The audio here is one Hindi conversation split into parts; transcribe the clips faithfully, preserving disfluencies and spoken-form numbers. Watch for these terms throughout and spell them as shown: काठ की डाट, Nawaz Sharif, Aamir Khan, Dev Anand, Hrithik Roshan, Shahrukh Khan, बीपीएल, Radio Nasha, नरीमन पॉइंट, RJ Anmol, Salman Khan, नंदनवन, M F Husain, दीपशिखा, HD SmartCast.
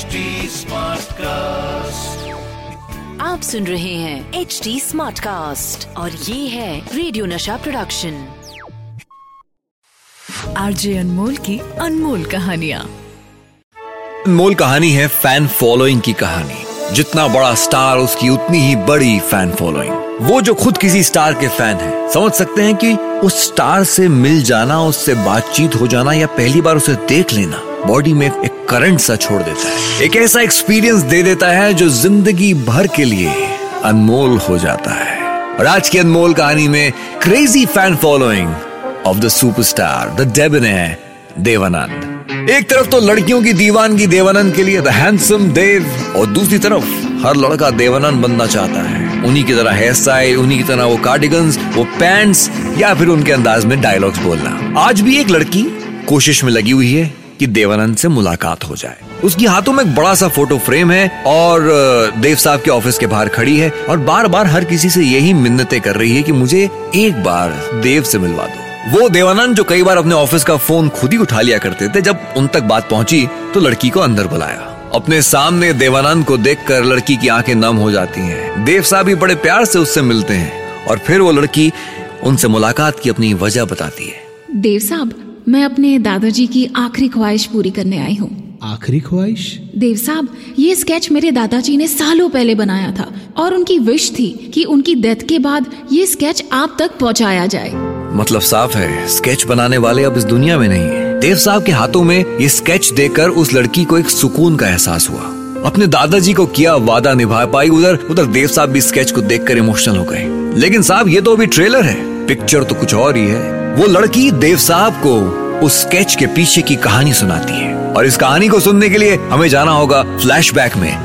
H D smart cast. आप सुन रहे हैं एच डी स्मार्ट कास्ट और ये है रेडियो नशा प्रोडक्शन। आरजे अनमोल की अनमोल कहानियाँ। अनमोल कहानी है फैन फॉलोइंग की कहानी। जितना बड़ा स्टार उसकी उतनी ही बड़ी फैन फॉलोइंग। वो जो खुद किसी स्टार के फैन है, समझ सकते हैं कि उस स्टार से मिल जाना, उससे बातचीत हो जाना या पहली बार उसे देख लेना बॉडी में एक करंट सा छोड़ देता है, एक ऐसा एक्सपीरियंस दे देता है जो जिंदगी भर के लिए अनमोल हो जाता है। और आज की अनमोल कहानी में crazy fan following of the superstar the debonair Dev Anand. एक तरफ तो लड़कियों की दीवानगी देव आनंद के लिए द हैंडसम देव, और दूसरी तरफ हर लड़का देव आनंद बनना चाहता है। उन्हीं की तरह हेयर स्टाइल, उन्हीं की तरह वो कार्डिगन्स, वो पैंट्स या फिर उनके अंदाज में डायलॉग्स बोलना। आज भी एक लड़की कोशिश में लगी हुई है कि देव आनंद से मुलाकात हो जाए। उसकी हाथों में एक बड़ा सा फोटो फ्रेम है और देव साहब के ऑफिस के बाहर खड़ी है और बार बार हर किसी से यही मिन्नतें कर रही है कि मुझे एक बार देव से मिलवा दो। वो देव आनंद जो कई बार अपने ऑफिस का फोन खुद ही उठा लिया करते थे, जब उन तक बात पहुंची तो लड़की को अंदर बुलाया। अपने सामने देव आनंद को देखकर लड़की की आंखें नम हो जाती हैं। देव साहब भी बड़े प्यार से उससे मिलते हैं और फिर वो लड़की उनसे मुलाकात की अपनी वजह बताती है। देव साहब, मैं अपने दादाजी की आखिरी ख्वाहिश पूरी करने आई हूँ। आखिरी ख्वाहिश? देव साहब, ये स्केच मेरे दादाजी ने सालों पहले बनाया था और उनकी विश थी कि उनकी डेथ के बाद ये स्केच आप तक पहुँचाया जाए। मतलब साफ है, स्केच बनाने वाले अब इस दुनिया में नहीं है। देव साहब के हाथों में ये स्केच देकर उस लड़की को एक सुकून का एहसास हुआ। अपने दादाजी को किया वादा निभा पाई। उधर उधर देव साहब भी स्केच को देखकर इमोशनल हो गए। लेकिन साहब, ये तो अभी ट्रेलर है, पिक्चर तो कुछ और ही है। वो लड़की देव साहब को उस स्केच के पीछे की कहानी सुनाती है और इस कहानी को सुनने के लिए हमें जाना होगा फ्लैशबैक में।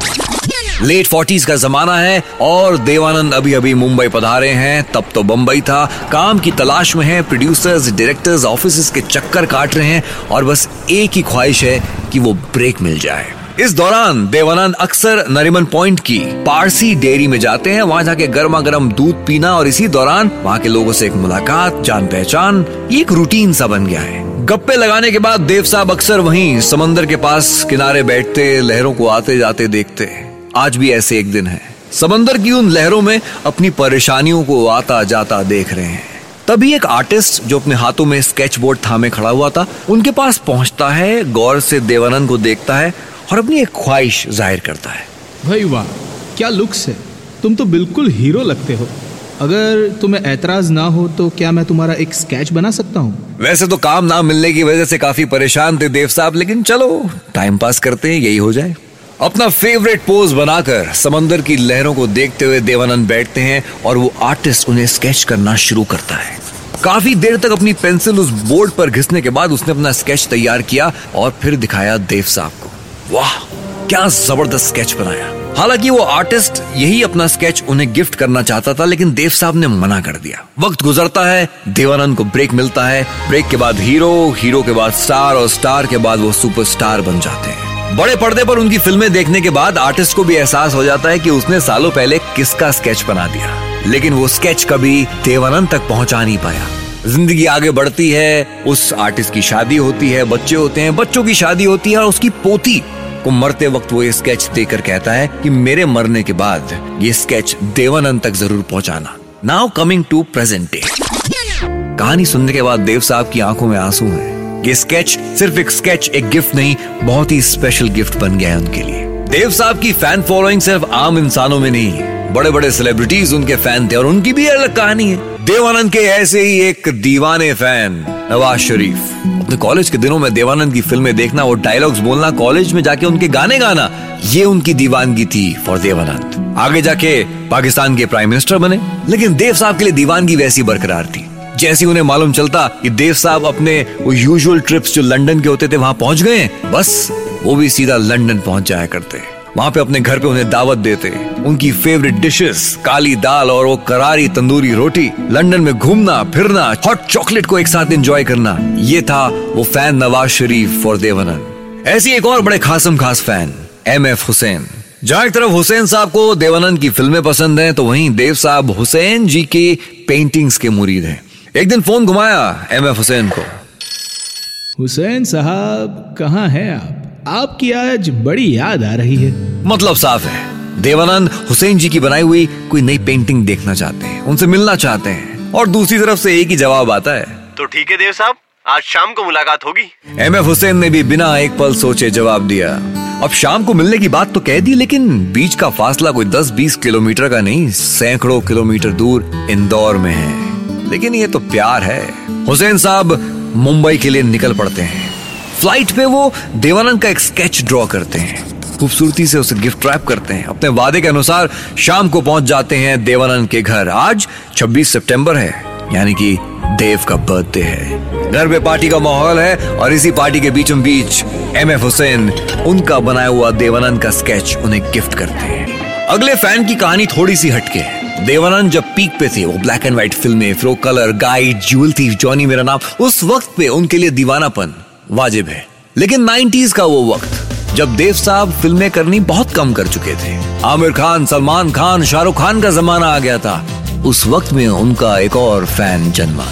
लेट फोर्टीज का जमाना है और देव आनंद अभी अभी मुंबई पधारे हैं। तब तो बम्बई था, काम की तलाश में है, प्रोड्यूसर्स, डायरेक्टर्स, ऑफिस के चक्कर काट रहे हैं और बस एक ही ख्वाहिश है कि वो ब्रेक मिल जाए। इस दौरान देव आनंद अक्सर नरीमन पॉइंट की पारसी डेयरी में जाते हैं, वहाँ जाके गर्मा गर्म दूध पीना और इसी दौरान वहाँ के लोगों से एक मुलाकात, जान पहचान, ये एक रूटीन सा बन गया है। गप्पे लगाने के बाद देव साहब अक्सर वहीं समंदर के पास किनारे बैठते, लहरों को आते जाते देखते। आज भी ऐसे एक दिन है, समंदर की उन लहरों में अपनी परेशानियों को आता जाता देख रहे हैं। तभी एक आर्टिस्ट जो अपने हाथों में स्केच बोर्ड थामे खड़ा हुआ था उनके पास पहुंचता है, गौर से देव आनंद को देखता है और अपनी एक ख्वाहिश जाहिर करता है। भाई वाह, क्या लुक्स है, तुम तो बिल्कुल हीरो लगते हो। अगर तुम्हें ऐतराज ना हो तो क्या मैं तुम्हारा एक स्केच बना सकता हूँ? वैसे तो काम ना मिलने की वजह से काफी परेशान थे देव साहब, लेकिन चलो टाइम पास करते हैं, यही हो जाए। अपना फेवरेट पोज बनाकर समंदर की लहरों को देखते हुए देव आनंद बैठते हैं और वो आर्टिस्ट उन्हें स्केच करना शुरू करता है। काफी देर तक अपनी पेंसिल उस बोर्ड पर घिसने के बाद उसने अपना स्केच तैयार किया और फिर दिखाया देव साहब को। वाह, क्या जबरदस्त स्केच बनाया। हालांकि वो आर्टिस्ट यही अपना स्केच उन्हें गिफ्ट करना चाहता था, लेकिन देव साहब ने मना कर दिया। वक्त गुजरता है, देव आनंद को ब्रेक मिलता है। ब्रेक के बाद हीरो, हीरो के बाद स्टार और स्टार के बाद वो सुपरस्टार बन जाते हैं। बड़े पर्दे पर उनकी फिल्में देखने के बाद आर्टिस्ट को भी एहसास हो जाता है कि उसने सालों पहले किसका स्केच बना दिया, लेकिन वो स्केच कभी देव आनंद तक पहुंचा नहीं पाया। जिंदगी आगे बढ़ती है, उस आर्टिस्ट की शादी होती है, बच्चे होते हैं, बच्चों की शादी होती है और उसकी पोती को मरते वक्त वो ये स्केच देकर कहता है कि मेरे मरने के बाद ये स्केच देव आनंद तक जरूर पहुँचाना। Now coming to present day. कहानी सुनने के बाद देव साहब की आंखों में आंसू हैं। ये स्केच सिर्फ एक स्केच, एक गिफ्ट नहीं, बहुत ही स्पेशल गिफ्ट बन गया है उनके लिए। देव साहब की फैन फॉलोइंग सिर्फ आम इंसानों में नहीं, बड़े बड़े सेलिब्रिटीज उनके फैन थे और उनकी भी अलग कहानी है। देव आनंद के ऐसे ही एक दीवाने फैन नवाज शरीफ। अपने कॉलेज के दिनों में देव आनंद की फिल्में देखना, वो डायलॉग्स बोलना, कॉलेज में जाके उनके गाने गाना, ये उनकी दीवानगी थी फॉर देव आनंद। आगे जाके पाकिस्तान के प्राइम मिनिस्टर बने, लेकिन देव साहब के लिए दीवानगी वैसी बरकरार थी। जैसे उन्हें मालूम चलता कि देव साहब अपने वो यूजुअल ट्रिप्स जो लंदन के होते थे वहां पहुंच गए, बस वो भी सीधा लंदन पहुंच जाया करते। वहां पे अपने घर पे उन्हें दावत देते, उनकी फेवरेट डिशेस काली दाल और वो करारी तंदूरी रोटी, लंदन में घूमना फिरना, हॉट चॉकलेट को एक साथ एंजॉय करना, ये था वो फैन नवाज शरीफ फॉर देव आनंद। ऐसी एक और बड़े खासम खास फैन एम एफ हुसैन। जहाँ एक तरफ हुसैन साहब को देव आनंद की फिल्में पसंद है, तो वहीं देव साहब हुसैन जी की पेंटिंग्स के मुरीद हैं। एक दिन फोन घुमाया एम एफ हुसैन को। हुसैन साहब, कहाँ हैं आप? आपकी आज बड़ी याद आ रही है। मतलब साफ है, देवानंद हुसैन जी की बनाई हुई कोई नई पेंटिंग देखना चाहते हैं, उनसे मिलना चाहते हैं, और दूसरी तरफ से एक ही जवाब आता है, तो ठीक है देव साहब, आज शाम को मुलाकात होगी। एम एफ हुसैन ने भी बिना एक पल सोचे जवाब दिया। अब शाम को मिलने की बात तो कह दी, लेकिन बीच का फासला कोई दस बीस किलोमीटर का नहीं, सैकड़ों किलोमीटर दूर इंदौर में है। लेकिन ये तो प्यार है। हुसैन साहब मुंबई के लिए निकल पड़ते हैं। फ्लाइट पे वो देवानंद का एक स्केच ड्रॉ करते हैं, खूबसूरती से उसे गिफ्ट रैप करते हैं। अपने वादे के अनुसार शाम को पहुंच जाते हैं देवानंद के घर। आज छब्बीस सितंबर है, यानी कि देव का बर्थडे है। घर में पार्टी का माहौल है और इसी पार्टी के बीचों बीच एम एफ हुसैन उनका बनाया हुआ देवानंद का स्केच उन्हें गिफ्ट करते हैं। अगले फैन की कहानी थोड़ी सी हटके है। देवानंद जब पीक पे थे, वो ब्लैक एंड व्हाइट फिल्में, फ्रो colour, Guide, Jewel Thief, Johnny मेरा नाम, उस वक्त पे उनके लिए दीवानापन वाजिब है। लेकिन नाइंटीज़ का वो वक्त जब देव साहब फिल्में करनी बहुत कम कर चुके थे। आमिर खान, सलमान खान, शाहरुख खान का जमाना आ गया था। उस वक्त में उनका एक और फैन जन्मा,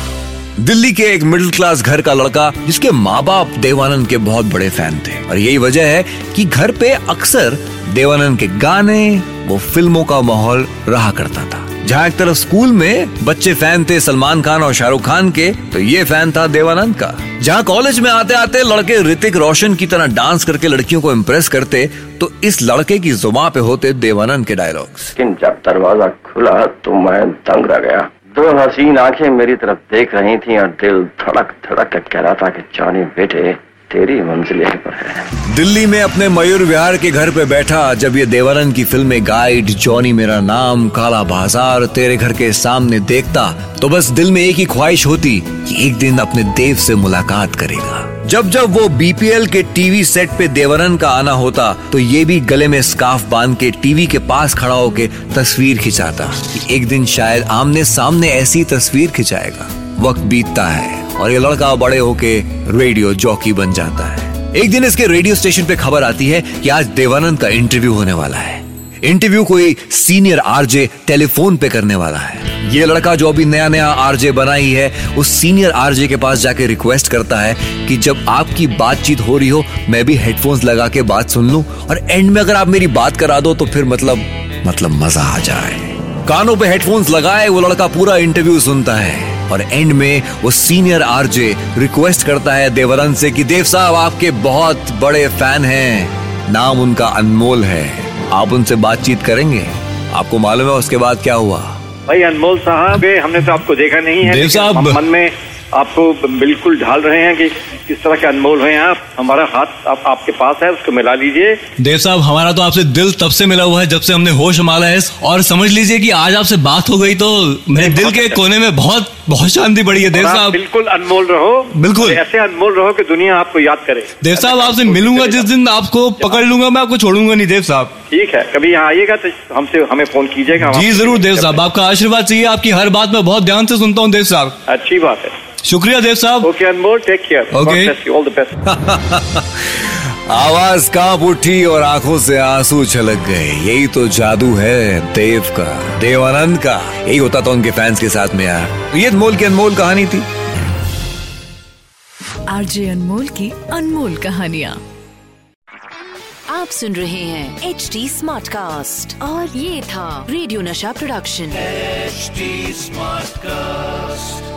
दिल्ली के एक मिडिल क्लास घर का लड़का जिसके माँ बाप देवानंद के बहुत बड़े फैन थे। और यही वजह है कि घर पे अक्सर देवानंद के गाने, वो फिल्मों का माहौल रहा करता था। जहाँ एक तरफ स्कूल में बच्चे फैन थे सलमान खान और शाहरुख खान के, तो ये फैन था देवानंद का। जहाँ कॉलेज में आते आते लड़के ऋतिक रोशन की तरह डांस करके लड़कियों को इम्प्रेस करते, तो इस लड़के की जुबां पे होते देवानंद के डायलॉग्स। जब दरवाजा खुला तो मैं दंग रह गया। दो हसीन आंखें मेरी तरफ देख रही थीं और दिल धड़क धड़क के कह रहा था कि जाने बेटे तेरी मंजिल यहीं पर है। दिल्ली में अपने मयूर विहार के घर पे बैठा जब ये देवानंद की फिल्में गाइड, जॉनी मेरा नाम, काला बाजार, तेरे घर के सामने देखता, तो बस दिल में एक ही ख्वाहिश होती कि एक दिन अपने देव से मुलाकात करेगा। जब जब वो बीपीएल के टीवी सेट पे देवानंद का आना होता, तो ये भी गले में स्कार्फ बांध के टीवी के पास खड़ा होके तस्वीर खिंचाता कि एक दिन शायद आमने सामने ऐसी तस्वीर खिंचाएगा। वक्त बीतता है और ये लड़का बड़े होके रेडियो जॉकी बन जाता है। एक दिन इसके रेडियो स्टेशन पे खबर आती है कि आज देवानंद का इंटरव्यू होने वाला है। इंटरव्यू कोई सीनियर आरजे टेलीफोन पे करने वाला है। ये लड़का जो अभी नया नया आरजे बनाई है, उस सीनियर आरजे के पास जाके रिक्वेस्ट करता है कि जब आपकी बातचीत हो रही हो, मैं भी हेडफोन्स लगा के बात सुन लूं, और एंड में अगर आप मेरी बात करा दो तो फिर मतलब मतलब मजा आ जाए। कानों पे हेडफोन्स लगाए वो लड़का पूरा इंटरव्यू सुनता है और एंड में वो सीनियर आरजे रिक्वेस्ट करता है देवानंद से कि देव साहब आपके बहुत बड़े फैन हैं, नाम उनका अनमोल है, आप उनसे बातचीत करेंगे। आपको मालूम है उसके बाद क्या हुआ? भाई अनमोल साहब, हमने तो आपको देखा नहीं है, देव साहब मन में आपको बिल्कुल ढाल रहे हैं कि किस तरह के अनमोल हैं आप। हमारा हाथ आप, आपके पास है, उसको मिला लीजिए। देव साहब, हमारा तो आपसे दिल तब से मिला हुआ है जब से हमने होश संभाला है, और समझ लीजिए कि आज आपसे बात हो गई तो मेरे दिल के कोने में बहुत बहुत शांति पड़ी है। देव साहब बिल्कुल अनमोल रहो, बिल्कुल ऐसे अनमोल रहो कि दुनिया आपको याद करे। देव साहब आपसे मिलूंगा जिस दिन, आपको पकड़ लूंगा, मैं आपको छोड़ूंगा नहीं। देव साहब ठीक है, कभी यहाँ आइएगा तो हमसे हमें फोन कीजिएगा। जी जरूर देव साहब, आपका आशीर्वाद चाहिए। आपकी हर बात मैं बहुत ध्यान से सुनता हूँ देव साहब। अच्छी बात है, शुक्रिया देव साहब। Okay Anmol, take care, okay, all the best. आवाज कांप उठी और आंखों से आंसू छलक गए। यही तो जादू है देव का, देवानंद का। यही होता था उनके फैंस के साथ में यार। ये अनमोल की अनमोल कहानी थी, आरजे अनमोल की अनमोल कहानियाँ। आप सुन रहे हैं एच डी स्मार्ट कास्ट और ये था radio Nasha production. H D smart cast.